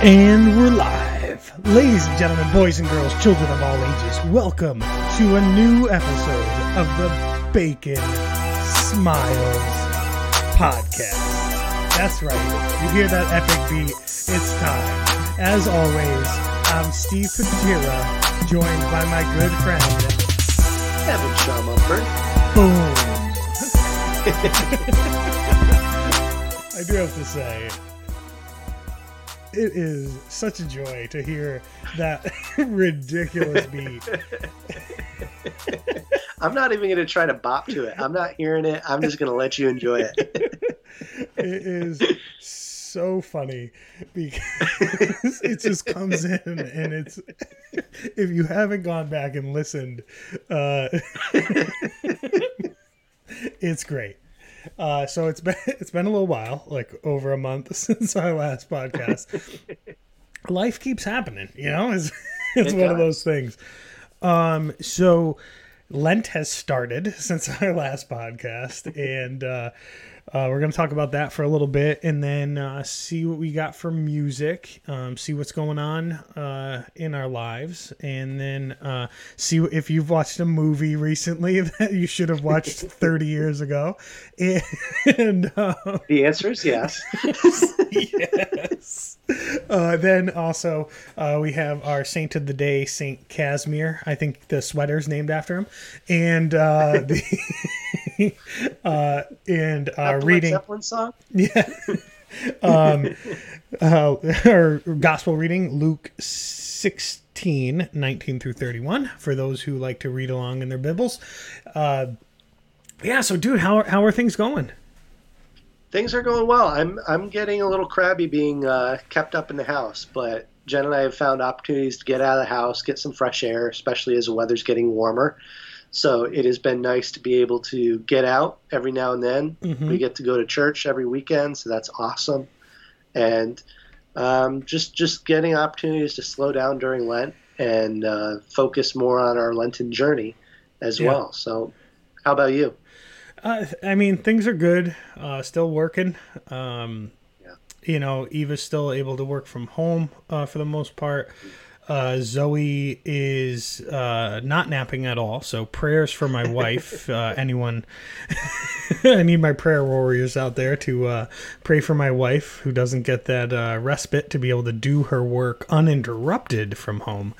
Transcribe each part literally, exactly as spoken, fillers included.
And we're live. Ladies and gentlemen, boys and girls, children of all ages, welcome to a new episode of the Bacon Smiles Podcast. That's right. You hear that epic beat. It's time. As always, I'm Steve Patera, joined by my good friend, Evan Shamburg. Boom. I do have to say, it is such a joy to hear that ridiculous beat. I'm not even going to try to bop to it. I'm not hearing it. I'm just going to let you enjoy it. It is so funny because it just comes in and it's, if you haven't gone back and listened, uh, it's great. Uh, so it's been, it's been a little while, like over a month since our last podcast. Life keeps happening, you know, it's, it's one of those things. Um, so Lent has started since our last podcast, and uh, uh, we're going to talk about that for a little bit, and then uh, see what we got for music, um, see what's going on uh, in our lives, and then uh, see if you've watched a movie recently that you should have watched thirty years ago. And, and um, the answer is yes. Yes. Uh, then also uh, we have our saint of the day, Saint Casimir. I think the sweater's named after him. And uh, the uh, and uh, reading Zeppelin song, yeah, um, uh, our gospel reading, Luke sixteen nineteen through thirty one. For those who like to read along in their Bibles, uh, yeah. So, dude, how are, how are things going? Things are going well. I'm I'm getting a little crabby being uh, kept up in the house, but Jen and I have found opportunities to get out of the house, get some fresh air, especially as the weather's getting warmer. So it has been nice to be able to get out every now and then. Mm-hmm. We get to go to church every weekend, so that's awesome. And um, just just getting opportunities to slow down during Lent and uh, focus more on our Lenten journey as yeah. well. So how about you? Uh, I mean, things are good. Uh, still working. Um, yeah. You know, Eva's still able to work from home uh, for the most part. Uh, Zoe is uh, not napping at all. So prayers for my wife. Uh, anyone, I need my prayer warriors out there to uh, pray for my wife who doesn't get that uh, respite to be able to do her work uninterrupted from home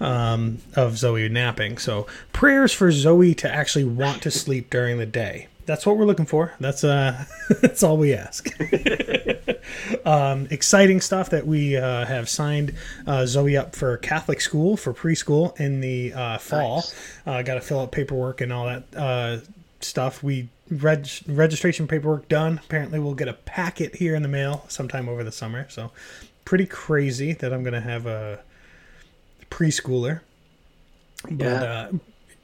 um, of Zoe napping. So prayers for Zoe to actually want to sleep during the day. That's what we're looking for. That's uh, that's all we ask. um, exciting stuff that we uh, have signed uh, Zoe up for Catholic school for preschool in the uh, fall. Nice. Uh, got to fill out paperwork and all that uh, stuff. We reg- registration paperwork done. Apparently, we'll get a packet here in the mail sometime over the summer. So, pretty crazy that I'm gonna have a preschooler. But yeah. uh,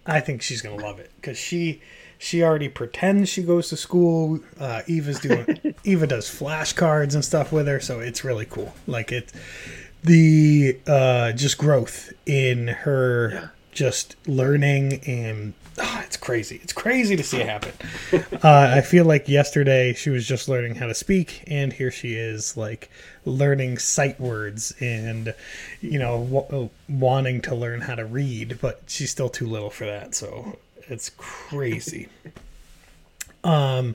I think she's gonna love it because she. She already pretends she goes to school. Uh, Eva's doing Eva does flashcards and stuff with her, so it's really cool. Like it, the uh, just growth in her, yeah. just learning, and oh, it's crazy. It's crazy to see it happen. uh, I feel like yesterday she was just learning how to speak, and here she is, like learning sight words and you know w- wanting to learn how to read, but she's still too little for that. So. It's crazy. um,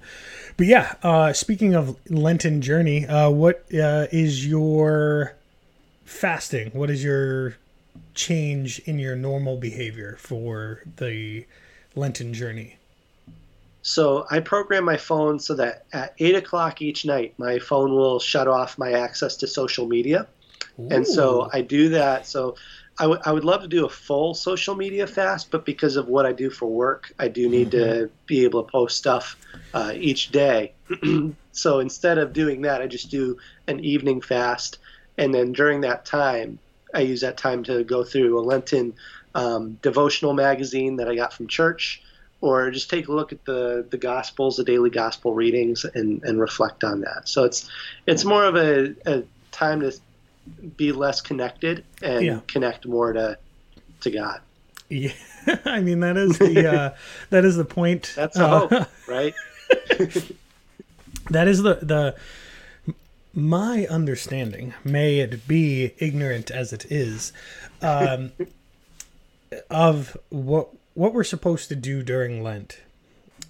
but yeah, uh, speaking of Lenten journey, uh, what uh, is your fasting? What is your change in your normal behavior for the Lenten journey? So I program my phone so that at eight o'clock each night, my phone will shut off my access to social media. Ooh. And so I do that. So I, w- I would love to do a full social media fast, but because of what I do for work, I do need mm-hmm. to be able to post stuff uh, each day. So instead of doing that, I just do an evening fast. And then during that time, I use that time to go through a Lenten um, devotional magazine that I got from church, or just take a look at the, the Gospels, the daily Gospel readings, and, and reflect on that. So it's it's more of a, a time to be less connected and yeah. connect more to to God. Yeah, I mean that is the uh, that is the point. That's the uh, hope, right? That is the the my understanding, may it be ignorant as it is, um, of what what we're supposed to do during Lent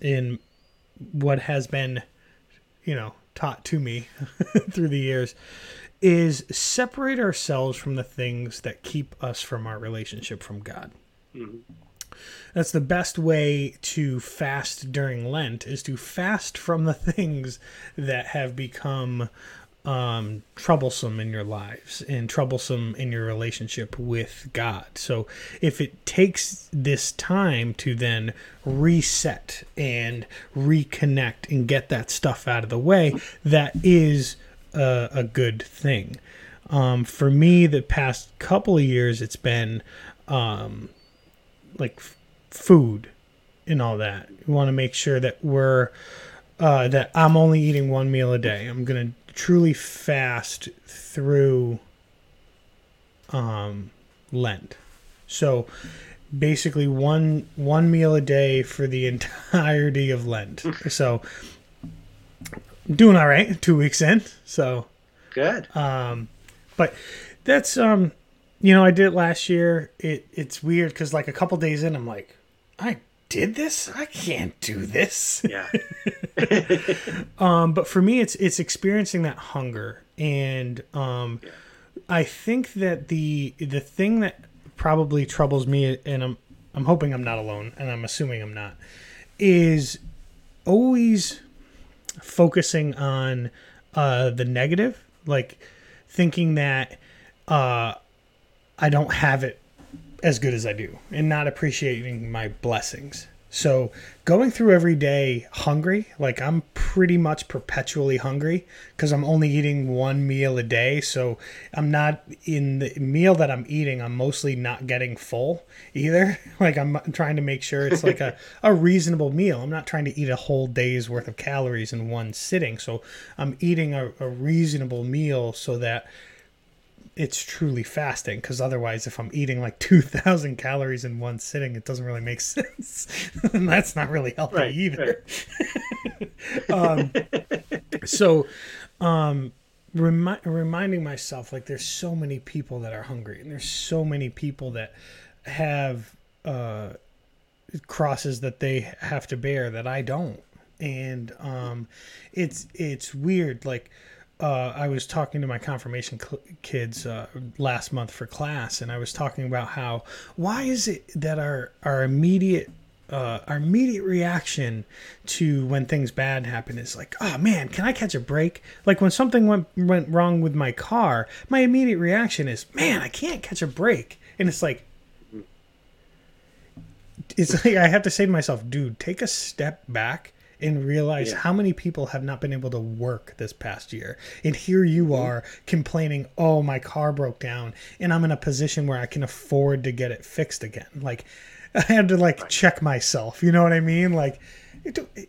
in what has been, you know, taught to me through the years, is separate ourselves from the things that keep us from our relationship from God. Mm-hmm. That's the best way to fast during Lent, is to fast from the things that have become um, troublesome in your lives and troublesome in your relationship with God. So if it takes this time to then reset and reconnect and get that stuff out of the way, that is a, a good thing. Um, for me, the past couple of years, it's been um, like f- food and all that. We want to make sure that we're uh, that I'm only eating one meal a day. I'm gonna truly fast through um, Lent. So basically, one one meal a day for the entirety of Lent. So I'm doing all right. Two weeks in, so good. Um, but that's um. You know, I did it last year. It It's weird because, like, a couple days in, I'm like, I did this? I can't do this. Yeah. um, but for me, it's it's experiencing that hunger. And um, yeah. I think that the the thing that probably troubles me, and I'm, I'm hoping I'm not alone, and I'm assuming I'm not, is always focusing on uh, the negative, like thinking that uh, – I don't have it as good as I do, and not appreciating my blessings. So going through every day hungry, like I'm pretty much perpetually hungry because I'm only eating one meal a day. So I'm not in the meal that I'm eating. I'm mostly not getting full either. Like I'm trying to make sure it's like a, a reasonable meal. I'm not trying to eat a whole day's worth of calories in one sitting. So I'm eating a, a reasonable meal so that it's truly fasting, because otherwise if I'm eating like two thousand calories in one sitting, it doesn't really make sense. And that's not really healthy right, either. Right. um, so um, remi- reminding myself, like, there's so many people that are hungry, and there's so many people that have uh, crosses that they have to bear that I don't. And um, it's, it's weird. Like, Uh, I was talking to my confirmation cl- kids uh, last month for class, and I was talking about how, why is it that our our immediate uh, our immediate reaction to when things bad happen is like, oh man, can I catch a break? Like when something went went wrong with my car, my immediate reaction is, man, I can't catch a break. And it's like, it's like I have to say to myself, dude, take a step back and realize yeah. how many people have not been able to work this past year. And here you are mm-hmm. complaining, oh, my car broke down and I'm in a position where I can afford to get it fixed again. Like, I had to, like, right. check myself. You know what I mean? Like, it, it,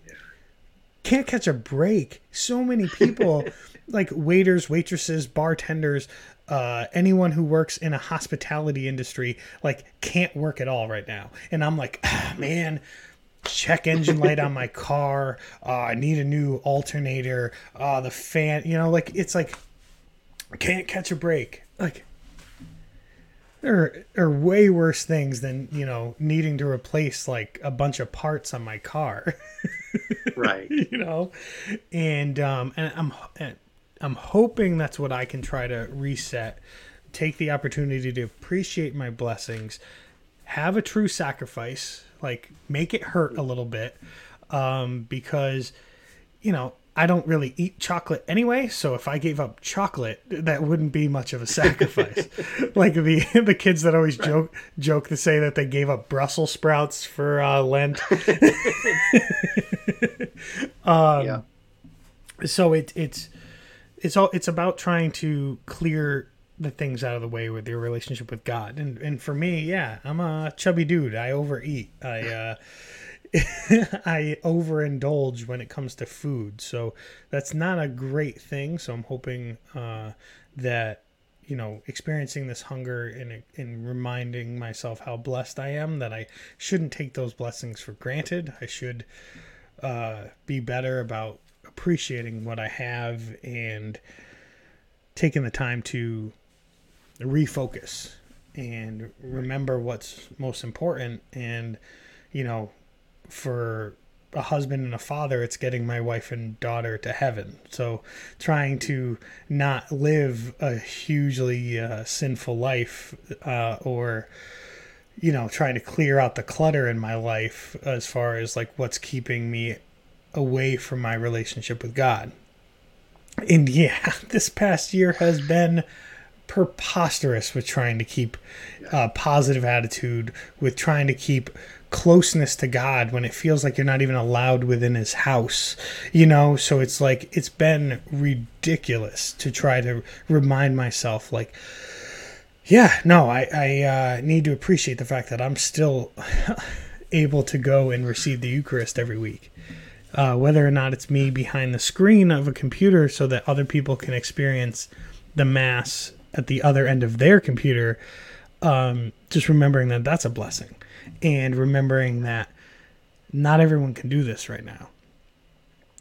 can't catch a break. So many people, like waiters, waitresses, bartenders, uh, anyone who works in a hospitality industry, like, can't work at all right now. And I'm like, ah, man... check engine light on my car. Uh, I need a new alternator. Uh, the fan, you know, like, it's like, I can't catch a break. Like, there are, are way worse things than, you know, needing to replace like a bunch of parts on my car. Right. You know, and, um, and I'm, and I'm hoping that's what I can try to reset, take the opportunity to appreciate my blessings, have a true sacrifice, like make it hurt a little bit, um, because, you know, I don't really eat chocolate anyway. So if I gave up chocolate, that wouldn't be much of a sacrifice. Like the the kids that always right. joke joke to say that they gave up Brussels sprouts for uh, Lent. um, yeah. So it it's it's all it's about trying to clear the things out of the way with your relationship with God. And and for me, yeah, I'm a chubby dude. I overeat. I uh, I overindulge when it comes to food. So that's not a great thing. So I'm hoping uh, that, you know, experiencing this hunger and, and reminding myself how blessed I am, that I shouldn't take those blessings for granted. I should uh, be better about appreciating what I have and taking the time to refocus and remember what's most important. And, you know, for a husband and a father, it's getting my wife and daughter to heaven. So trying to not live a hugely uh, sinful life, uh, or, you know, trying to clear out the clutter in my life as far as like what's keeping me away from my relationship with God. And yeah, this past year has been preposterous with trying to keep a positive attitude, with trying to keep closeness to God when it feels like you're not even allowed within his house, you know? So it's like, it's been ridiculous to try to remind myself like, yeah, no, I, I uh, need to appreciate the fact that I'm still able to go and receive the Eucharist every week. Uh, whether or not it's me behind the screen of a computer so that other people can experience the Mass at the other end of their computer, um, just remembering that that's a blessing and remembering that not everyone can do this right now.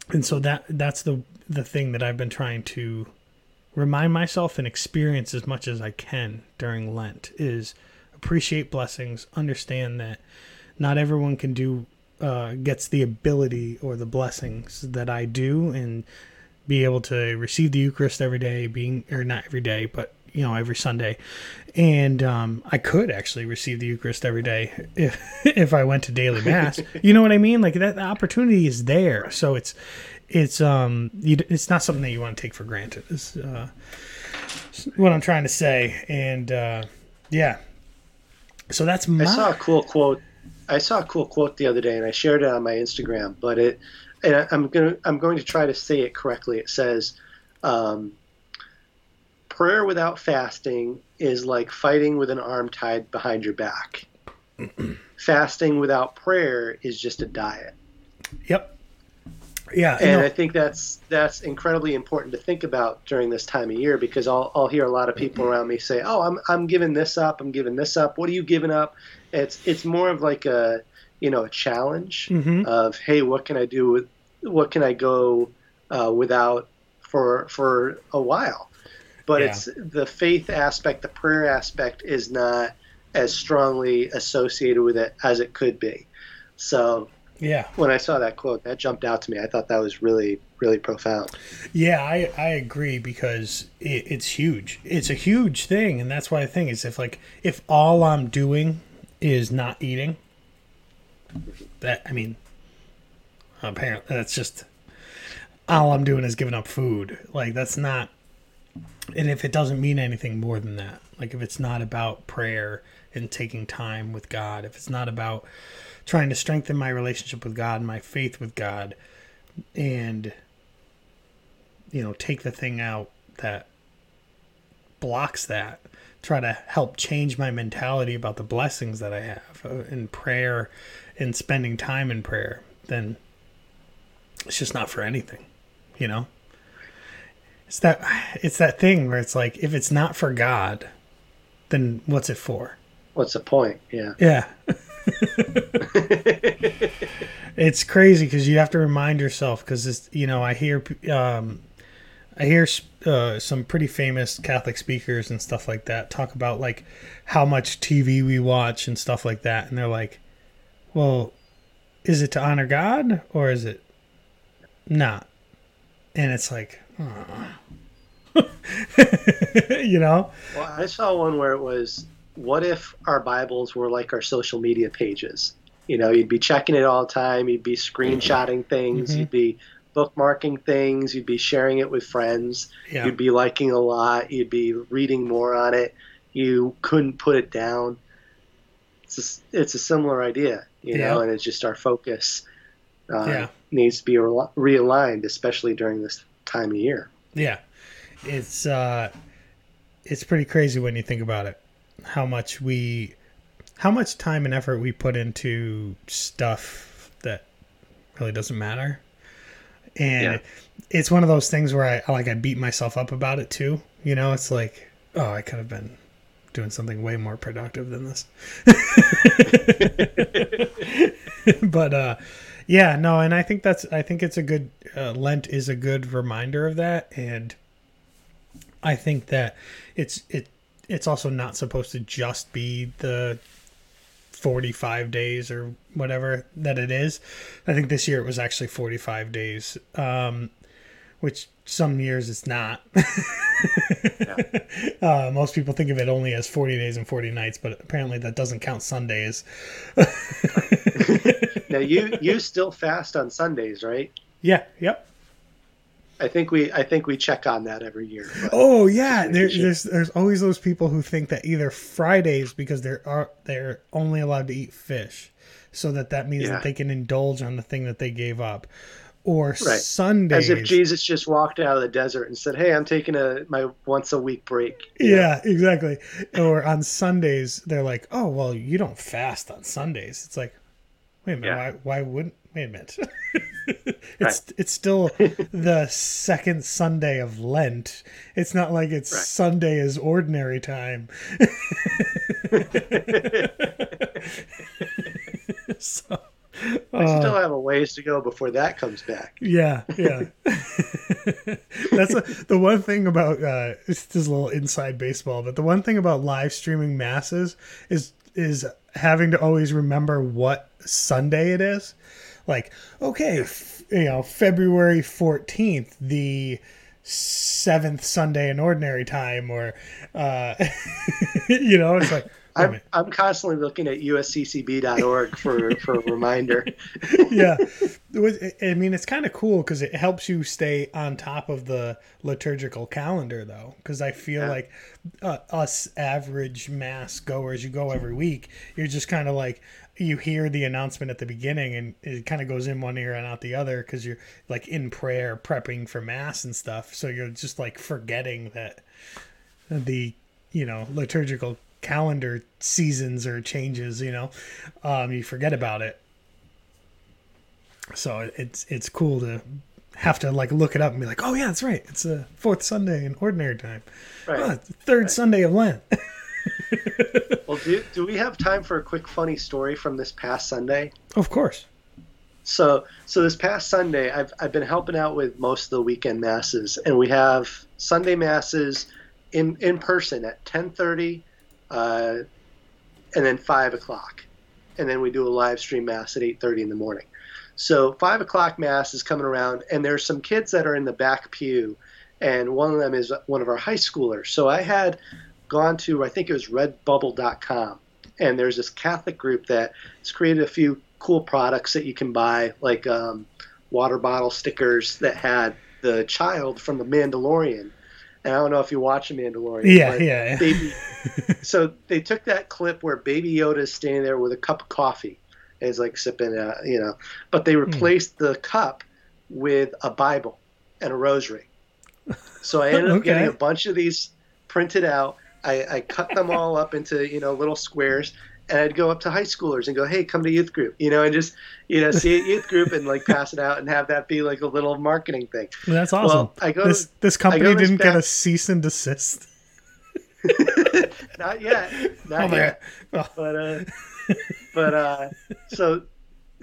And so that that's the, the thing that I've been trying to remind myself and experience as much as I can during Lent is appreciate blessings, understand that not everyone can do Uh, gets the ability or the blessings that I do, and be able to receive the Eucharist every day, being or not every day, but you know, every Sunday. And um, I could actually receive the Eucharist every day if if I went to daily Mass. You know what I mean? Like that the opportunity is there. So it's it's um you, it's not something that you want to take for granted. Is uh, what I'm trying to say. And uh, yeah, so that's my. I saw a cool quote. I saw a cool quote the other day, and I shared it on my Instagram. But it, and I, I'm gonna, I'm going to try to say it correctly. It says, um, "Prayer without fasting is like fighting with an arm tied behind your back. Fasting without prayer is just a diet." Yep. Yeah, and no. I think that's that's incredibly important to think about during this time of year, because I'll I'll hear a lot of people around me say, "Oh, I'm I'm giving this up. I'm giving this up. What are you giving up?" It's it's more of like a you know a challenge mm-hmm. of, hey, what can I do with what can I go uh, without for for a while? But yeah. It's the faith aspect, the prayer aspect is not as strongly associated with it as it could be. So. Yeah. When I saw that quote, that jumped out to me. I thought that was really, really profound. Yeah, I, I agree, because it, it's huge. It's a huge thing. And that's why I think is if like if all I'm doing is not eating, that I mean, apparently that's just all I'm doing is giving up food. Like that's not. And if it doesn't mean anything more than that, like if it's not about prayer and taking time with God, if it's not about trying to strengthen my relationship with God, my faith with God, and, you know, take the thing out that blocks that, try to help change my mentality about the blessings that I have in prayer and spending time in prayer, then it's just not for anything, you know? It's that, it's that thing where it's like, if it's not for God, then what's it for? What's the point? Yeah. Yeah. It's crazy because you have to remind yourself, because you know I hear um, I hear uh, some pretty famous Catholic speakers and stuff like that talk about like how much T V we watch and stuff like that, and they're like, well, is it to honor God or is it not? And it's like, oh. You know, well, I saw one where it was, what if our Bibles were like our social media pages? You know, you'd be checking it all the time. You'd be screenshotting things. Mm-hmm. You'd be bookmarking things. You'd be sharing it with friends. Yeah. You'd be liking a lot. You'd be reading more on it. You couldn't put it down. It's a, it's a similar idea, you yeah. know, and it's just our focus uh, yeah. needs to be re- realigned, especially during this time of year. Yeah. It's, uh, it's pretty crazy when you think about it. How much we, how much time and effort we put into stuff that really doesn't matter. And yeah. it's one of those things where I, like, I beat myself up about it too. You know, it's like, oh, I could have been doing something way more productive than this. But, uh, yeah, no. And I think that's, I think it's a good, uh, Lent is a good reminder of that. And I think that it's it it's also not supposed to just be the forty-five days or whatever that it is. I think this year it was actually forty-five days, um, which some years it's not. Yeah. Uh, most people think of it only as forty days and forty nights, but apparently that doesn't count Sundays. Now you you still fast on Sundays, right? Yeah. Yep. I think we I think we check on that every year. Oh yeah, there, there's there's always those people who think that either Fridays, because they're are they're only allowed to eat fish, so that that means yeah. that they can indulge on the thing that they gave up, or right. Sundays, as if Jesus just walked out of the desert and said, "Hey, I'm taking a my once a week break." Yeah, know? Exactly. Or on Sundays, they're like, "Oh well, you don't fast on Sundays." It's like, wait a minute, yeah. why why wouldn't? Wait a minute. it's right. it's still the second Sunday of Lent. It's not like it's right. Sunday is ordinary time. So, I still have a ways to go before that comes back. Yeah, yeah. That's a, the one thing about uh, it's just a little inside baseball, but the one thing about live streaming masses is is having to always remember what Sunday it is. Like, okay, f- you know, February fourteenth, the seventh Sunday in Ordinary Time, or, uh, you know, it's like... I'm, I'm constantly looking at U S C C B dot org for, for a reminder. Yeah. I mean, it's kind of cool because it helps you stay on top of the liturgical calendar, though, because I feel yeah. like uh, us average mass goers, you go every week, you're just kind of like... you hear the announcement at the beginning and it kind of goes in one ear and out the other because you're like in prayer prepping for mass and stuff. So you're just like forgetting that the, you know, liturgical calendar seasons or changes, you know, um, you forget about it. So it's, it's cool to have to like look it up and be like, oh yeah, that's right. It's a fourth Sunday in Ordinary Time. Right. Oh, it's the third right. Sunday of Lent. Well, do, do we have time for a quick funny story from this past Sunday? Of course. So so this past Sunday, I've I've been helping out with most of the weekend masses, and we have Sunday masses in, in person at ten thirty uh, and then five o'clock. And then we do a live stream mass at eight thirty in the morning. So five o'clock mass is coming around, and there's some kids that are in the back pew, and one of them is one of our high schoolers. So I had... gone to, I think it was redbubble dot com, and there's this Catholic group that has created a few cool products that you can buy, like um, water bottle stickers that had the child from The Mandalorian. And I don't know if you watch The Mandalorian. Yeah, yeah. yeah. Baby, so they took that clip where Baby Yoda is standing there with a cup of coffee, and is like sipping, uh, you know, but they replaced mm. the cup with a Bible and a rosary. So I ended up okay. getting a bunch of these printed out. I, I cut them all up into, you know, little squares, and I'd go up to high schoolers and go, hey, come to youth group, you know, and just, you know, see a youth group and like pass it out and have that be like a little marketing thing. Well, that's awesome. Well, I go this, to, this company I go didn't back... get a cease and desist. Not yet. Not oh, yet. Oh. But, uh, but, uh, so,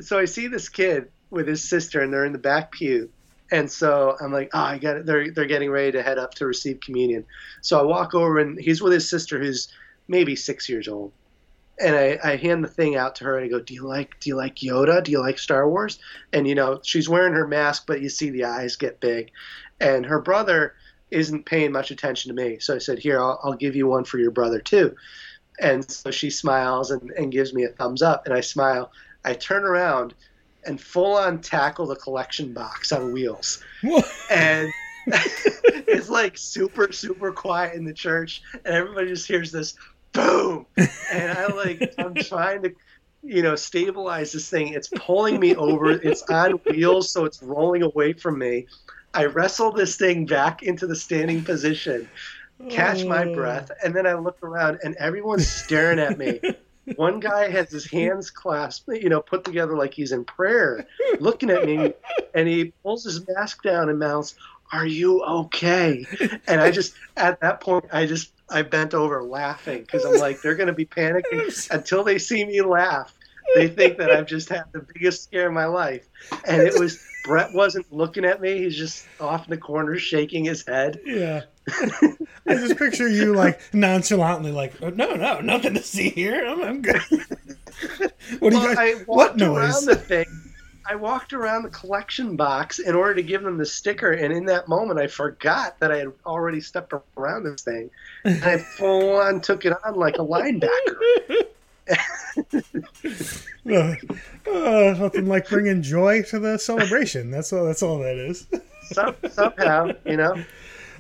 so I see this kid with his sister, and they're in the back pew. And so I'm like, oh, I got it. They're, they're getting ready to head up to receive communion. So I walk over, and he's with his sister, who's maybe six years old. And I, I hand the thing out to her, and I go, do you like do you like Yoda? Do you like Star Wars? And, you know, she's wearing her mask, but you see the eyes get big. And her brother isn't paying much attention to me. So I said, here, I'll, I'll give you one for your brother, too. And so she smiles and, and gives me a thumbs up. And I smile. I turn around and full-on tackle the collection box on wheels. What? And it's like super, super quiet in the church, and everybody just hears this boom. And I like, I'm trying to, you know, stabilize this thing. It's pulling me over. It's on wheels, so it's rolling away from me. I wrestle this thing back into the standing position, catch my breath, and then I look around, and everyone's staring at me. One guy has his hands clasped, you know, put together like he's in prayer, looking at me, and he pulls his mask down and mouths, are you okay? And I just, at that point, I just, I bent over laughing because I'm like, they're going to be panicking until they see me laugh. They think that I've just had the biggest scare of my life. And it was, Brett wasn't looking at me. He's just off in the corner shaking his head. Yeah. I just picture you like nonchalantly like, oh, no, no, nothing to see here. I'm, I'm good. What do well, you guys, I walked what noise? Around the thing. I walked around the collection box in order to give them the sticker. And in that moment, I forgot that I had already stepped around this thing. And I full on took it on like a linebacker. uh, uh, nothing like bringing joy to the celebration. That's all. That's all that is. Some, somehow, you know,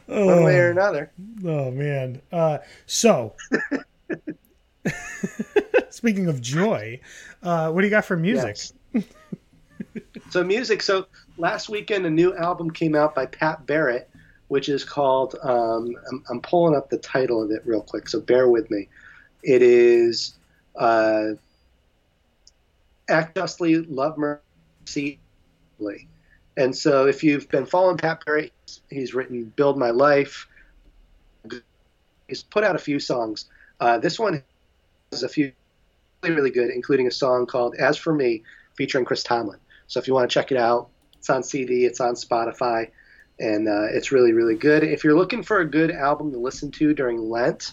oh, one way or another. Oh man. Uh, so, speaking of joy, uh, what do you got for music? Yes. so music. So last weekend, a new album came out by Pat Barrett, which is called. Um, I'm, I'm pulling up the title of it real quick, so bear with me. It is. Uh, Act Justly, Love Mercy. And so if you've been following Pat Barrett, he's, he's written Build My Life. He's put out a few songs. Uh, this one is a few really, really good, including a song called As For Me featuring Chris Tomlin. So if you want to check it out, it's on C D, it's on Spotify, and uh, it's really, really good. If you're looking for a good album to listen to during Lent,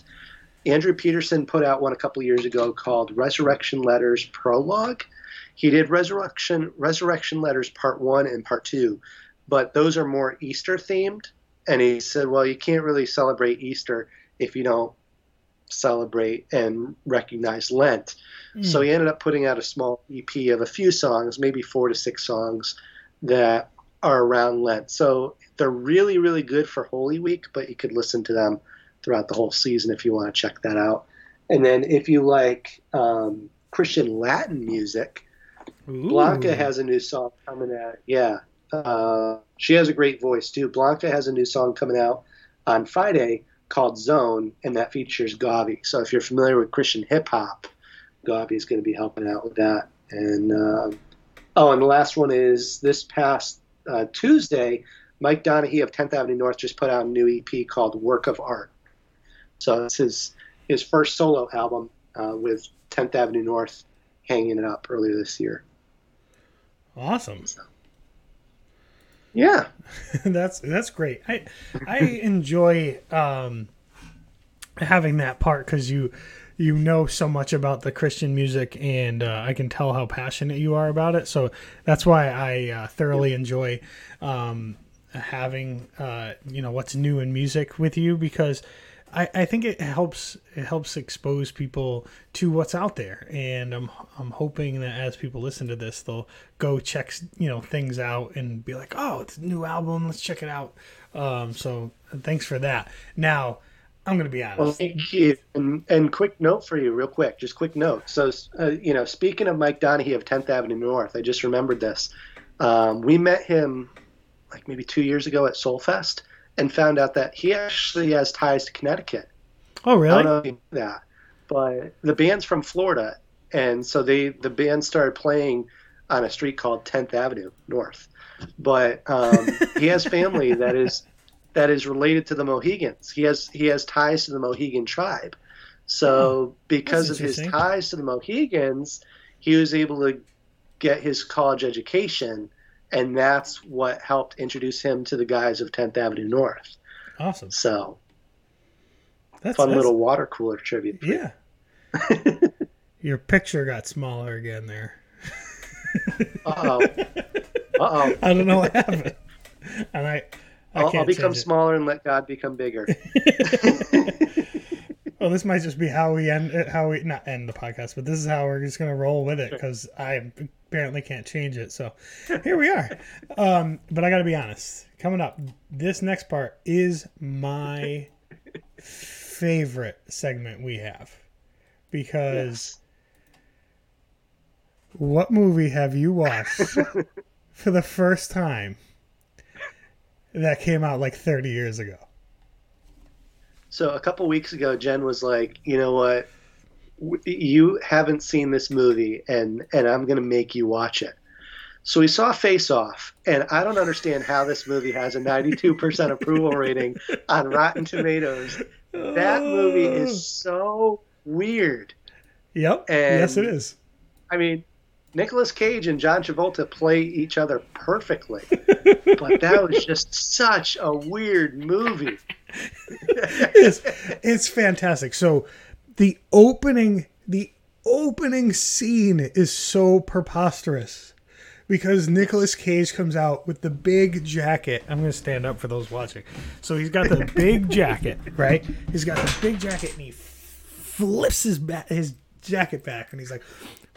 Andrew Peterson put out one a couple years ago called Resurrection Letters Prologue. He did Resurrection Resurrection Letters Part one and Part two, but those are more Easter-themed. And he said, well, you can't really celebrate Easter if you don't celebrate and recognize Lent. Mm. So he ended up putting out a small E P of a few songs, maybe four to six songs, that are around Lent. So they're really, really good for Holy Week, but you could listen to them throughout the whole season if you want to check that out. And then if you like um, Christian Latin music, ooh. Blanca has a new song coming out. Yeah. Uh, she has a great voice too. Blanca has a new song coming out on Friday called Zone, and that features Gavi. So if you're familiar with Christian hip hop, Gavi is going to be helping out with that. And um, oh, and the last one is this past uh, Tuesday, Mike Donahue of tenth Avenue North just put out a new E P called Work of Art. So it's his, his first solo album uh, with tenth Avenue North hanging it up earlier this year. Awesome. So, yeah. that's that's great. I I enjoy um, having that part because you, you know so much about the Christian music, and uh, I can tell how passionate you are about it. So that's why I uh, thoroughly yep. enjoy um, having, uh, you know, what's new in music with you, because I, I think it helps it helps expose people to what's out there, and I'm I'm hoping that as people listen to this, they'll go check you know things out and be like, oh, it's a new album, let's check it out. Um, so thanks for that. Now I'm gonna be honest. Well, thank you. And, and quick note for you, real quick, just quick note. So uh, you know, speaking of Mike Donahue of tenth Avenue North, I just remembered this. Um, we met him like maybe two years ago at Soul Fest. And found out that he actually has ties to Connecticut. Oh, really? I don't know if you knew that. But the band's from Florida, and so they the band started playing on a street called tenth Avenue North. But um, he has family that is that is related to the Mohegans. He has he has ties to the Mohegan tribe. So oh, because of his ties to the Mohegans, he was able to get his college education. And that's what helped introduce him to the guys of tenth Avenue North. Awesome. So, that's, fun that's, little water cooler tribute. Yeah. Your picture got smaller again there. Uh-oh. Uh-oh. I don't know what happened. And I, I I'll, I'll become smaller and let God become bigger. Well, this might just be how we end how we not end the podcast, but this is how we're just going to roll with it because I apparently can't change it. So here we are. Um, but I got to be honest. Coming up, this next part is my favorite segment we have because yes. What movie have you watched for the first time that came out like thirty years ago? So a couple weeks ago, Jen was like, you know what, you haven't seen this movie, and, and I'm going to make you watch it. So we saw Face Off, and I don't understand how this movie has a ninety-two percent approval rating on Rotten Tomatoes. That movie is so weird. Yep. And yes, it is. I mean, Nicolas Cage and John Travolta play each other perfectly, but that was just such a weird movie. it's, it's fantastic. So the opening, the opening scene is so preposterous because Nicolas Cage comes out with the big jacket. I'm going to stand up for those watching. So he's got the big jacket, right? He's got the big jacket and he flips his back, his jacket back, and he's like,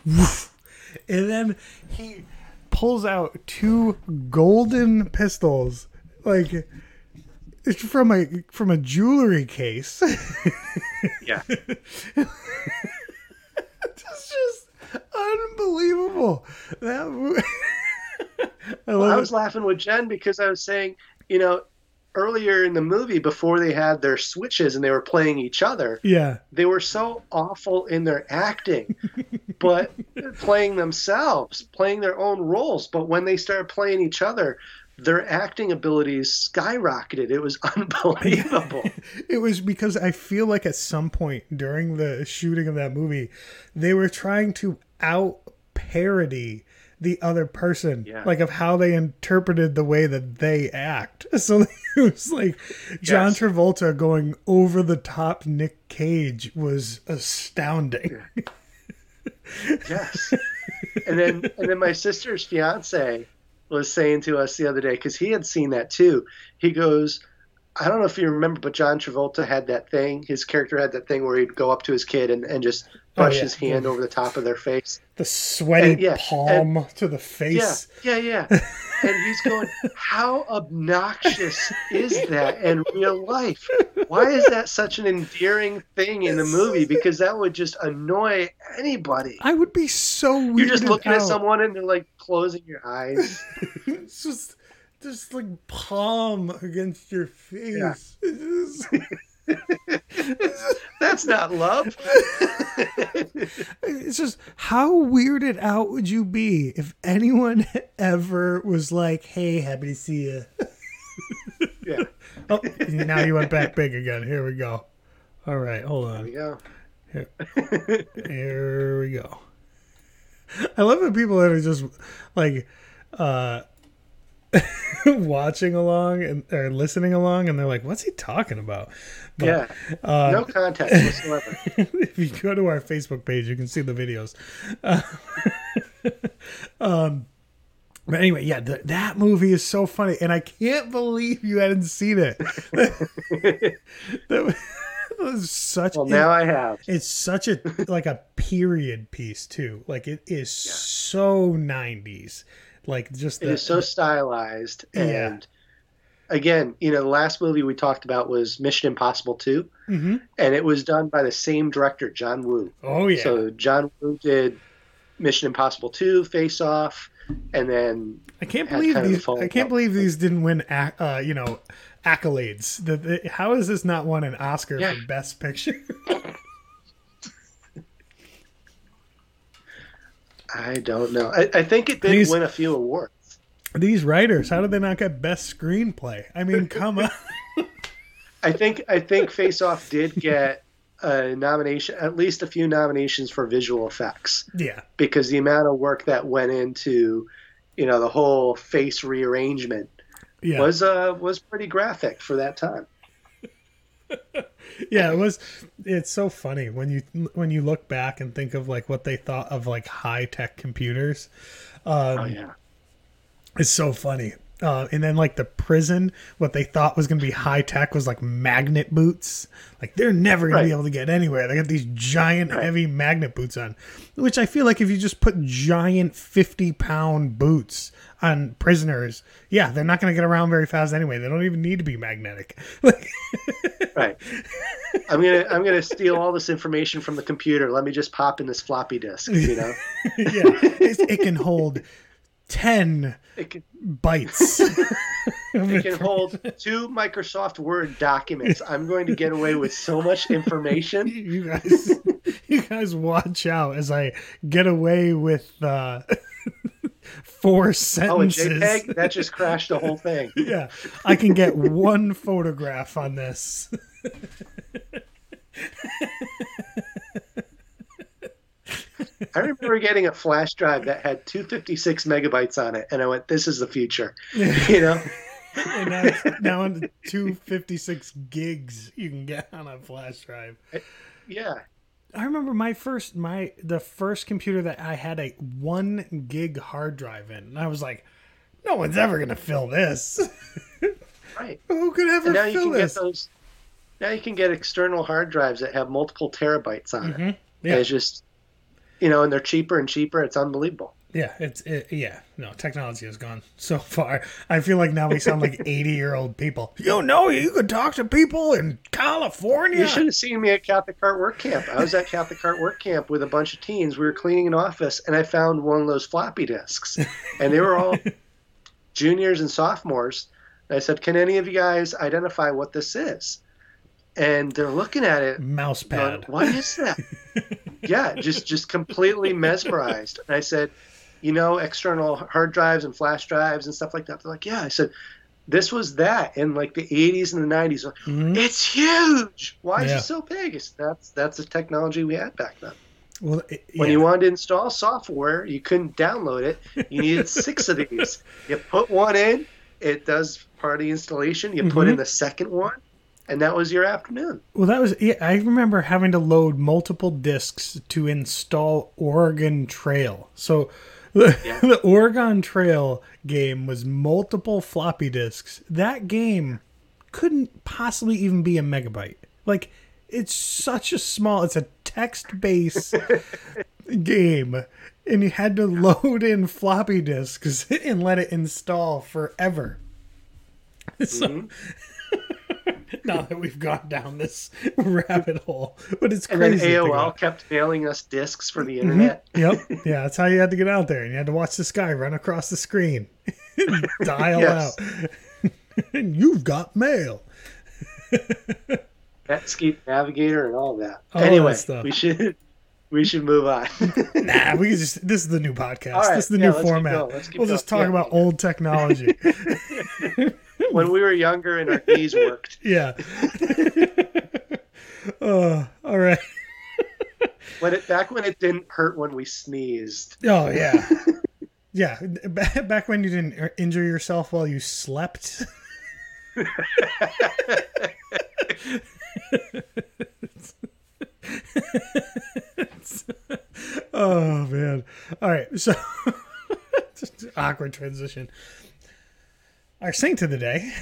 woof. And then he pulls out two golden pistols, like from a from a jewelry case. Yeah, it's just unbelievable. That I, well, I was it. laughing with Jen because I was saying, you know, earlier in the movie before they had their switches and they were playing each other. Yeah, they were so awful in their acting. But playing themselves, playing their own roles. But when they started playing each other, their acting abilities skyrocketed. It was unbelievable. It was because I feel like at some point during the shooting of that movie, they were trying to out-parody the other person, yeah. like of how they interpreted the way that they act. So it was like John yes. Travolta going over the top Nick Cage was astounding. Yeah. Yes. And then and then my sister's fiance was saying to us the other day, because he had seen that too. He goes, I don't know if you remember, but John Travolta had that thing. His character had that thing where he'd go up to his kid and, and just brush oh, yeah. his hand over the top of their face. The sweaty and, yeah, palm and, to the face. Yeah, yeah, yeah. And he's going, how obnoxious is that in real life? Why is that such an endearing thing in the movie? Because that would just annoy anybody. I would be so weirded out. You're just looking at someone and they're like closing your eyes. It's just... Just like palm against your face. Yeah. That's not love. It's just, how weirded out would you be if anyone ever was like, hey, happy to see you. Yeah. Oh, now you went back big again. Here we go. All right, hold on. Here we go. Here, here we go. I love the people that are just like, uh, watching along and or listening along, and they're like, what's he talking about? But, yeah, uh, no context whatsoever. If you go to our Facebook page, you can see the videos. Uh, um, but anyway, yeah, th- that movie is so funny, and I can't believe you hadn't seen it. that, that was such well, now it, I have. It's such a like a period piece, too. Like, it is yeah. so nineties. Like just the, it is so stylized, and yeah. again, you know, the last movie we talked about was Mission Impossible two, mm-hmm. and it was done by the same director, John Woo. Oh yeah. So John Woo did Mission Impossible two, Face Off, and then I can't believe these. I can't believe these didn't win, uh, you know, accolades. The, the, how is this not won an Oscar yeah. for Best Picture? I don't know. I, I think it did these, win a few awards. These writers, how did they not get Best Screenplay? I mean, come on. I think I think Face Off did get a nomination, at least a few nominations for visual effects. Yeah. Because the amount of work that went into, you know, the whole face rearrangement yeah. was uh was pretty graphic for that time. Yeah, it was. It's so funny when you when you look back and think of like what they thought of like high tech computers. Um, oh yeah, it's so funny. Uh, and then like the prison, what they thought was going to be high tech was like magnet boots. Like they're never going right. to be able to get anywhere. They got these giant right. heavy magnet boots on, which I feel like if you just put giant fifty pound boots on prisoners, yeah, they're not going to get around very fast anyway. They don't even need to be magnetic. Like, right. I'm gonna I'm gonna steal all this information from the computer. Let me just pop in this floppy disk. You know. Yeah, it's, it can hold. Ten it can, bytes. It can hold two Microsoft Word documents. I'm going to get away with so much information. You guys, you guys watch out as I get away with uh, four sentences. Oh, a JPEG? That just crashed the whole thing. Yeah, I can get one photograph on this. I remember getting a flash drive that had two hundred fifty-six megabytes on it, and I went, "This is the future," you know. And now it's down to two hundred fifty-six gigs you can get on a flash drive. Yeah. I remember my first, my the first computer that I had a one gig hard drive in, and I was like, no one's ever going to fill this. Right. Who could ever now fill you can this? Get those, now you can get external hard drives that have multiple terabytes on mm-hmm. it. Yeah. And it's just, you know, and they're cheaper and cheaper. It's unbelievable. Yeah, it's it, yeah. No, technology has gone so far. I feel like now we sound like eighty-year-old people. You know, you could talk to people in California. You should have seen me at Catholic Art Work Camp. I was at Catholic Art Work Camp with a bunch of teens. We were cleaning an office, and I found one of those floppy disks. And they were all juniors and sophomores. And I said, "Can any of you guys identify what this is?" And they're looking at it. Mouse pad. Going, "What is that?" Yeah, just just completely mesmerized. And I said, "You know, external hard drives and flash drives and stuff like that." They're like, "Yeah." I said, "This was that in like the eighties and the nineties. Like, mm-hmm. It's huge. Why is yeah. it so big?" It's, that's that's the technology we had back then. Well, it, when yeah. you wanted to install software, you couldn't download it. You needed six of these. You put one in, it does part of the installation. You mm-hmm. put in the second one, and that was your afternoon. Well, that was yeah. I remember having to load multiple discs to install Oregon Trail. So. The, yeah. the Oregon Trail game was multiple floppy disks. That game couldn't possibly even be a megabyte. Like, it's such a small, it's a text-based game. And you had to load in floppy disks and let it install forever. Mm-hmm. So, now that we've gone down this rabbit hole, but it's crazy. And then A O L kept mailing us discs for the internet. Mm-hmm. Yep. Yeah, that's how you had to get out there, and you had to watch this guy run across the screen, dial yes. out, and you've got mail. Netscape Navigator and all that. All anyway, that stuff. we should we should move on. Nah, we can just. This is the new podcast. Right, this is the yeah, new format. We'll going. just talk yeah, about yeah. old technology. When we were younger and our knees worked. Yeah. Oh, all right. When it back when it didn't hurt when we sneezed. Oh yeah, yeah. Back when you didn't injure yourself while you slept. Oh man. All right. So just an awkward transition. Our saint of the day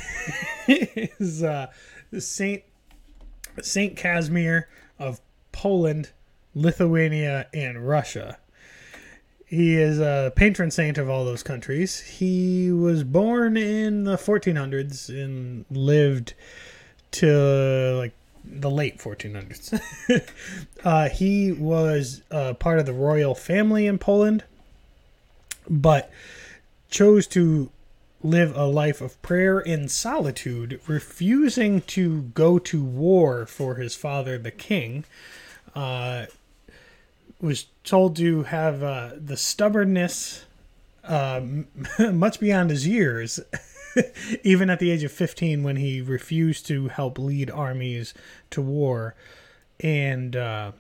is uh, Saint Saint Casimir of Poland, Lithuania, and Russia. He is a patron saint of all those countries. He was born in the fourteen hundreds and lived to like the late fourteen hundreds. uh, he was uh, part of the royal family in Poland, but chose to live a life of prayer in solitude, refusing to go to war for his father, the king. Uh, was told to have uh, the stubbornness uh, much beyond his years, even at the age of fifteen when he refused to help lead armies to war. And uh,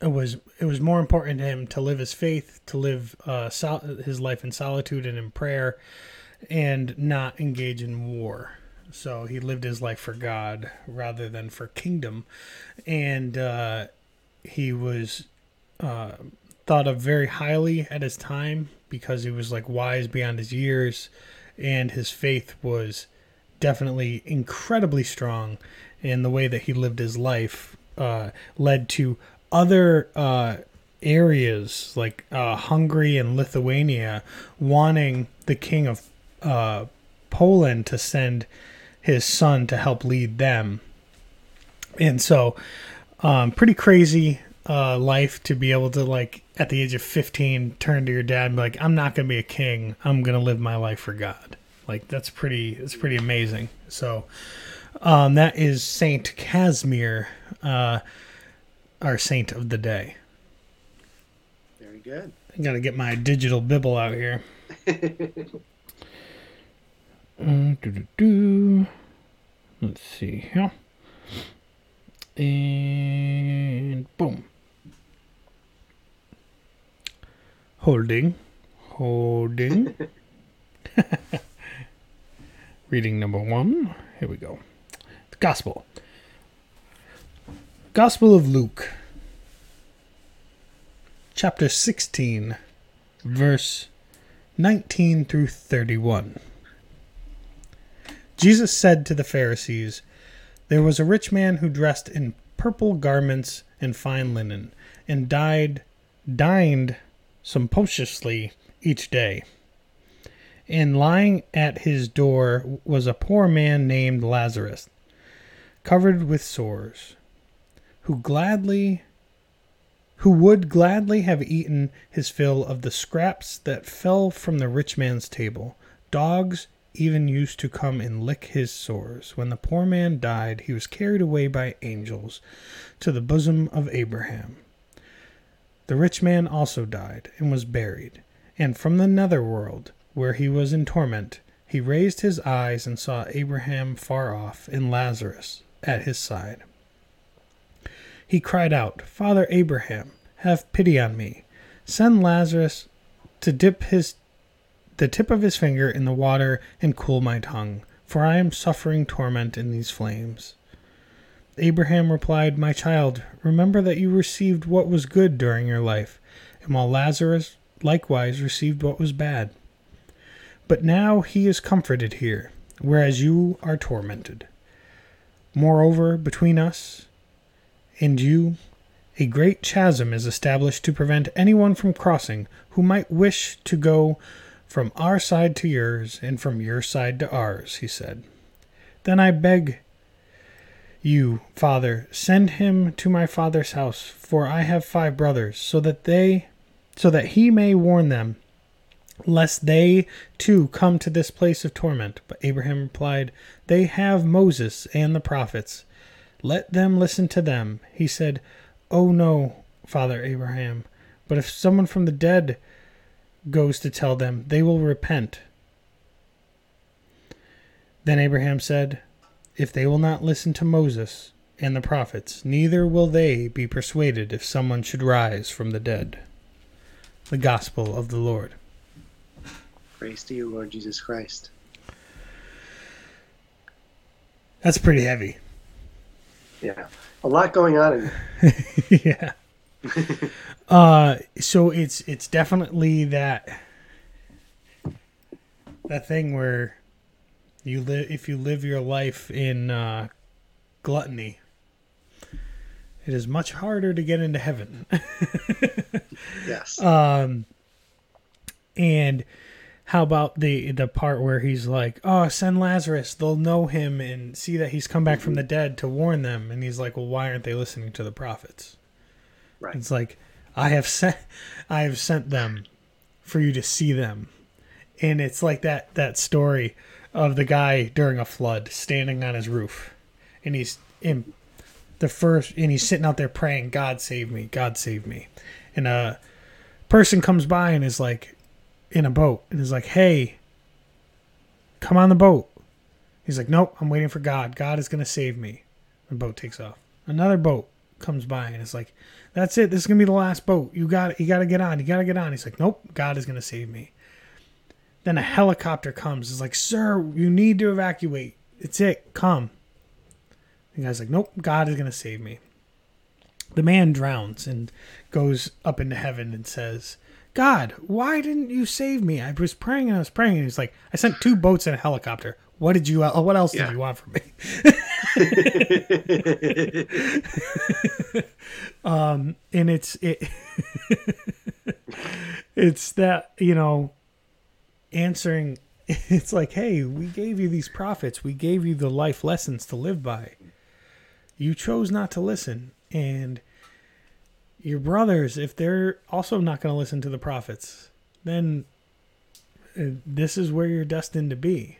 it was it was more important to him to live his faith, to live uh, sol- his life in solitude and in prayer, and not engage in war. So he lived his life for God rather than for kingdom, and uh, he was uh, thought of very highly at his time because he was like wise beyond his years, and his faith was definitely incredibly strong. And the way that he lived his life uh, led to other uh, areas like uh, Hungary and Lithuania wanting the king of uh, Poland to send his son to help lead them. And so um, pretty crazy uh, life to be able to, like, at the age of fifteen, turn to your dad and be like, "I'm not going to be a king. I'm going to live my life for God." Like, that's pretty, it's pretty amazing. So um, that is Saint Casimir, uh, our saint of the day. Very good. I gotta get my digital Bible out here. uh, Let's see here. And boom. Holding. Holding. Reading number one. Here we go. The Gospel. Gospel of Luke. Chapter sixteen, verse nineteen through thirty-one. Jesus said to the Pharisees, "There was a rich man who dressed in purple garments and fine linen, and died, dined sumptuously each day. And lying at his door was a poor man named Lazarus, covered with sores, who gladly who would gladly have eaten his fill of the scraps that fell from the rich man's table. Dogs even used to come and lick his sores. When the poor man died, he was carried away by angels to the bosom of Abraham. The rich man also died and was buried, and from the netherworld, where he was in torment, he raised his eyes and saw Abraham far off and Lazarus at his side. He cried out, 'Father Abraham, have pity on me. Send Lazarus to dip his the tip of his finger in the water and cool my tongue, for I am suffering torment in these flames.' Abraham replied, 'My child, remember that you received what was good during your life, and while Lazarus likewise received what was bad. But now he is comforted here, whereas you are tormented. Moreover, between us and you, a great chasm is established to prevent anyone from crossing who might wish to go from our side to yours and from your side to ours,' he said. 'Then I beg you, Father, send him to my father's house, for I have five brothers, so that they, so that he may warn them, lest they too come to this place of torment.' But Abraham replied, 'They have Moses and the prophets. Let them listen to them.' He said, 'Oh no, Father Abraham, but if someone from the dead goes to tell them, they will repent.' Then Abraham said, 'If they will not listen to Moses and the prophets, neither will they be persuaded if someone should rise from the dead.'" The Gospel of the Lord. Praise to you, Lord Jesus Christ. That's pretty heavy. Yeah. A lot going on in there. Yeah. uh, so it's it's definitely that that thing where you live if you live your life in uh, gluttony, it is much harder to get into heaven. Yes. Um and how about the, the part where he's like, "Oh, send Lazarus. They'll know him and see that he's come back from the dead to warn them." And he's like, "Well, why aren't they listening to the prophets?" Right. It's like, I have sent, I have sent them for you to see them. And it's like that, that story of the guy during a flood standing on his roof, and he's in the first, and he's sitting out there praying, "God save me, God save me." And a person comes by and is like, in a boat, and is like, "Hey, come on the boat." He's like, "Nope, I'm waiting for God. God is going to save me." The boat takes off. Another boat comes by and is like, "That's it. This is going to be the last boat. You got you got to get on. You got to get on." He's like, "Nope, God is going to save me." Then a helicopter comes. It's like, "Sir, you need to evacuate. It's it. Come." The guy's like, "Nope, God is going to save me." The man drowns and goes up into heaven and says, "God, why didn't you save me? I was praying and I was praying." And he's like, "I sent two boats and a helicopter. What did you? What else yeah. did you want from me?" um, and it's it, it's that, you know, answering. It's like, "Hey, we gave you these prophets. We gave you the life lessons to live by. You chose not to listen, and your brothers, if they're also not going to listen to the prophets, then this is where you're destined to be.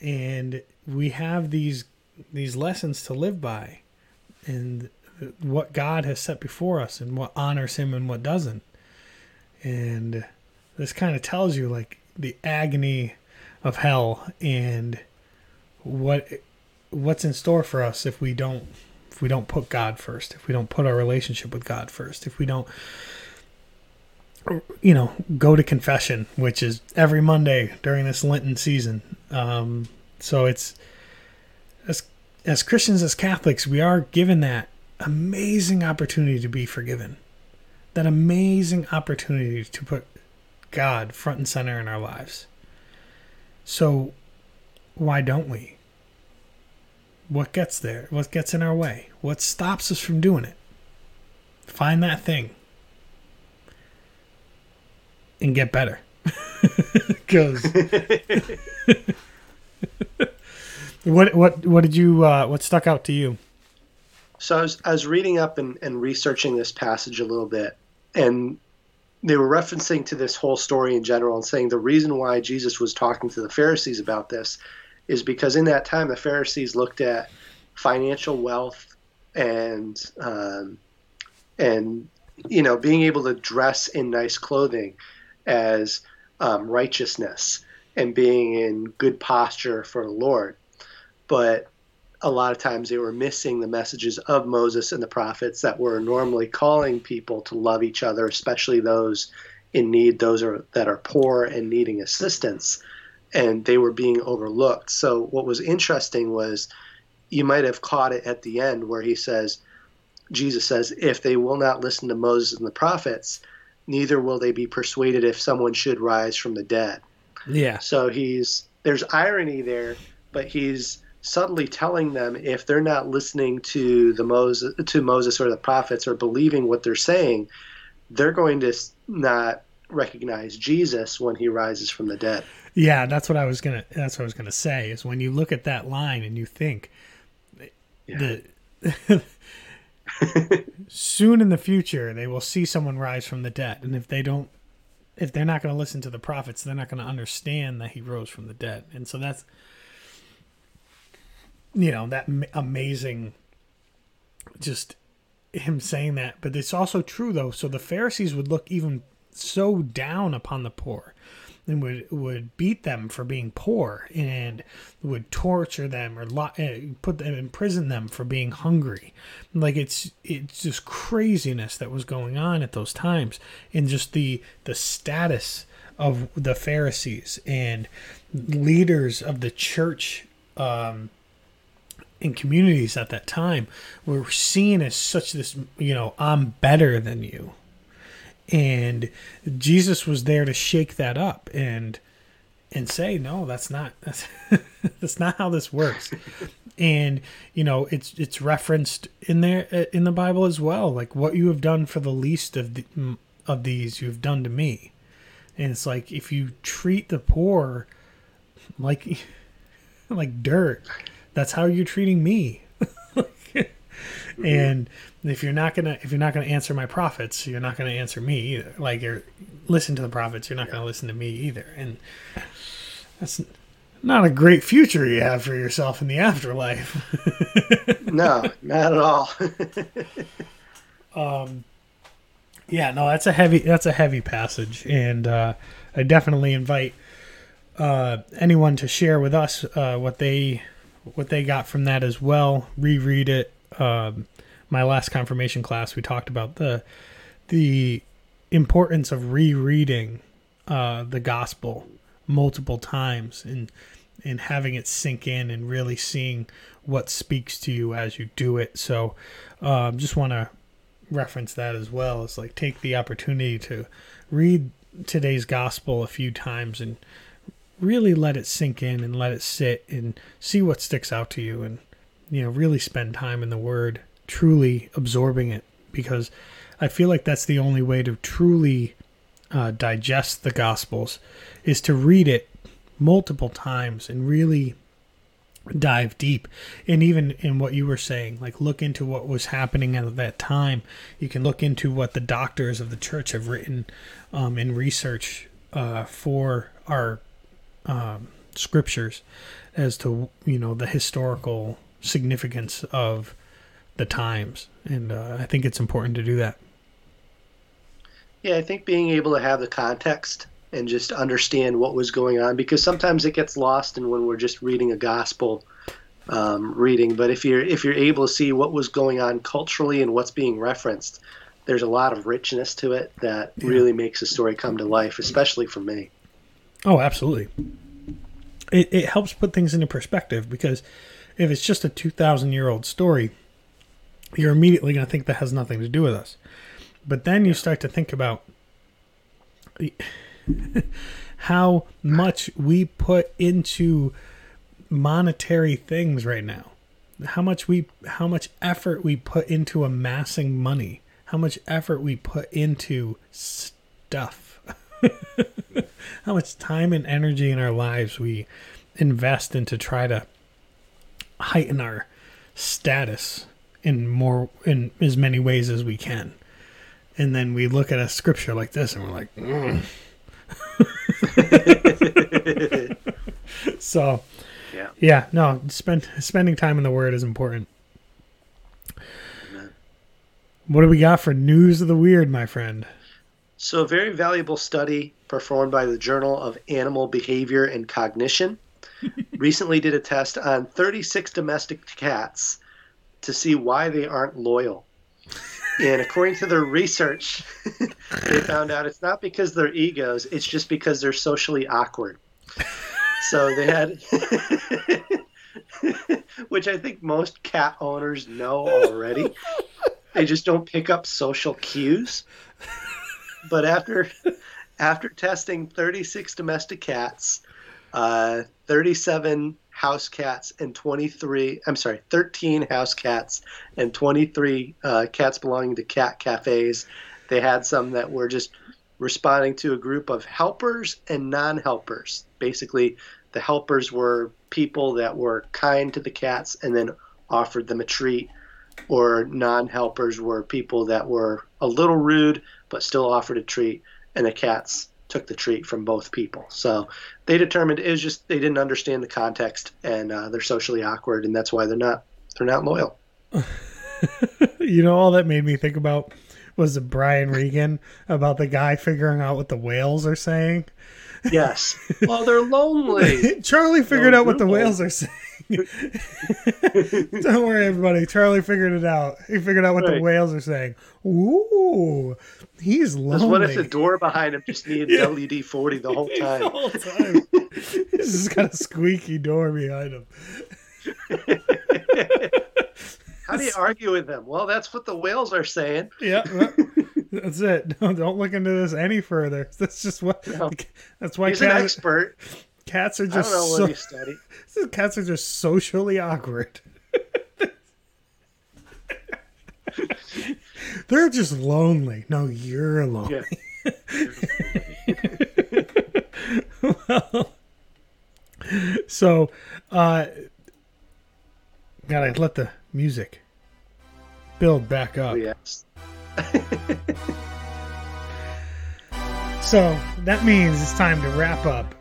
And we have these these lessons to live by, and what God has set before us, and what honors him and what doesn't." And this kind of tells you, like, the agony of hell and what what's in store for us if we don't If we don't put God first, if we don't put our relationship with God first, if we don't you know, go to confession, which is every Monday during this Lenten season. Um, so it's as as Christians, as Catholics, we are given that amazing opportunity to be forgiven, that amazing opportunity to put God front and center in our lives. So why don't we? What gets there? What gets in our way? What stops us from doing it? Find that thing and get better. Because what what what did you uh, what stuck out to you? So I was I was reading up and, and researching this passage a little bit, and they were referencing to this whole story in general and saying the reason why Jesus was talking to the Pharisees about this is because in that time the Pharisees looked at financial wealth and um, and you know being able to dress in nice clothing as um, righteousness and being in good posture for the Lord, but a lot of times they were missing the messages of Moses and the prophets that were normally calling people to love each other, especially those in need, those are, that are poor and needing assistance, and they were being overlooked. So what was interesting was you might have caught it at the end where he says, Jesus says, if they will not listen to Moses and the prophets, neither will they be persuaded if someone should rise from the dead. Yeah. So he's, there's irony there, but he's suddenly telling them if they're not listening to the Moses, to Moses or the prophets or believing what they're saying, they're going to not recognize Jesus when he rises from the dead. Yeah, that's what I was gonna. That's what I was gonna say is when you look at that line and you think, yeah. the soon in the future they will see someone rise from the dead, and if they don't, if they're not going to listen to the prophets, they're not going to understand that he rose from the dead, and so that's. You know, that amazing, just him saying that. But it's also true, though. So the Pharisees would look even so down upon the poor and would, would beat them for being poor and would torture them or lo- put them, imprison them for being hungry. Like, it's it's just craziness that was going on at those times, and just the the status of the Pharisees and leaders of the church um in communities at that time were seen as such this, you know, I'm better than you. And Jesus was there to shake that up and and say, no, that's not that's, that's not how this works. And, you know, it's it's referenced in there in the Bible as well, like what you have done for the least of the, of these you've done to me. And it's like if you treat the poor like like dirt, that's how you're treating me. And if you're not going to if you're not going to answer my prophets, you're not going to answer me either. Like you're listen to the prophets, you're not going to listen to me either. And that's not a great future you have for yourself in the afterlife. No, not at all. um yeah, no, that's a heavy that's a heavy passage, and uh, I definitely invite uh, anyone to share with us uh, what they what they got from that as well. Reread it. Um, my last confirmation class, we talked about the the importance of rereading uh, the gospel multiple times and and having it sink in and really seeing what speaks to you as you do it. So um, just want to reference that as well. It's like take the opportunity to read today's gospel a few times and really let it sink in and let it sit and see what sticks out to you, and you know really spend time in the Word, truly absorbing it, because I feel like that's the only way to truly uh, digest the Gospels is to read it multiple times and really dive deep. And even in what you were saying, like look into what was happening at that time. You can look into what the doctors of the church have written um, in research uh, for our Um, scriptures as to, you know, the historical significance of the times. And uh, I think it's important to do that. Yeah, I think being able to have the context and just understand what was going on, because sometimes it gets lost in when we're just reading a gospel um, reading. But if you're if you're able to see what was going on culturally and what's being referenced, there's a lot of richness to it that yeah. really makes the story come to life, especially for me. Oh, absolutely. It, it helps put things into perspective, because if it's just a two thousand year old story, you're immediately going to think that has nothing to do with us. But then you start to think about how much we put into monetary things right now, how much we, how much effort we put into amassing money, how much effort we put into stuff, how much time and energy in our lives we invest into try to heighten our status in more, in as many ways as we can. And then we look at a scripture like this and we're like, mm. So yeah, yeah, no, spend, spending time in the word is important. Amen. What do we got for news of the weird, my friend? So a very valuable study performed by the Journal of Animal Behavior and Cognition recently did a test on thirty-six domestic cats to see why they aren't loyal. And according to their research, they found out it's not because they're egos, it's just because they're socially awkward. So they had, which I think most cat owners know already, they just don't pick up social cues. But after after testing thirty-six domestic cats, uh, thirty-seven house cats and twenty-three, I'm sorry, thirteen house cats and twenty-three uh, cats belonging to cat cafes, they had some that were just responding to a group of helpers and non-helpers. Basically, the helpers were people that were kind to the cats and then offered them a treat, or non-helpers were people that were a little rude but still offered a treat, and the cats took the treat from both people. So they determined it was just they didn't understand the context, and uh, they're socially awkward, and that's why they're not they're not loyal. You know, all that made me think about was the Brian Regan about the guy figuring out what the whales are saying. Yes. Well, they're lonely. Charlie figured no, out what the whales are saying. Don't worry, everybody. Charlie figured it out. He figured out what right. the whales are saying. Ooh, he's lonely. What if the door behind him just needed yeah. L E D forty the whole time? The whole time. He's just got a squeaky door behind him. How do you argue with them? Well, that's what the whales are saying. Yeah, well, that's it. Don't, don't look into this any further. That's just what. No. That's why he's an expert. Cats are just I don't know what you study. So, cats are just socially awkward. They're just lonely. No, you're lonely. Yeah. Well, so, uh, gotta let the music build back up. Oh, yes. So that means it's time to wrap up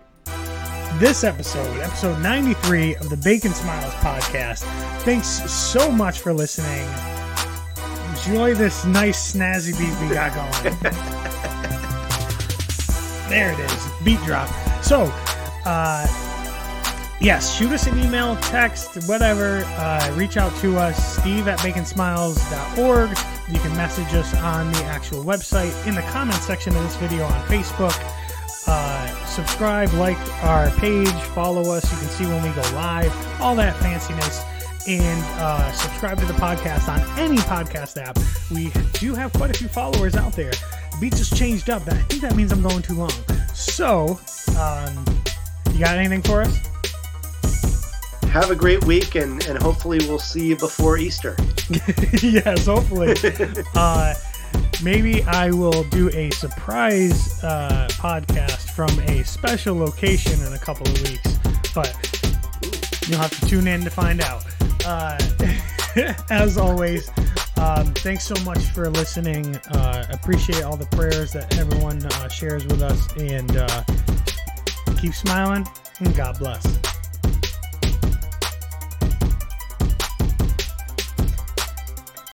this episode, episode ninety-three of the Bacon Smiles podcast. Thanks so much for listening. Enjoy this nice snazzy beat we got going. There it is. Beat drop. So, uh, yes, shoot us an email, text, whatever. Uh, reach out to us, Steve at bacon smiles dot org. You can message us on the actual website, in the comments section of this video on Facebook. Uh, subscribe, like our page, follow us. You can see when we go live, all that fanciness. And uh, subscribe to the podcast on any podcast app. We do have quite a few followers out there. The beat just changed up. I think that means I'm going too long. So, um, you got anything for us? Have a great week, and, and hopefully we'll see you before Easter. Yes, hopefully. uh, Maybe I will do a surprise uh, podcast from a special location in a couple of weeks, but you'll have to tune in to find out. Uh, as always, um, thanks so much for listening. Uh, appreciate all the prayers that everyone uh, shares with us, and uh, keep smiling, and God bless.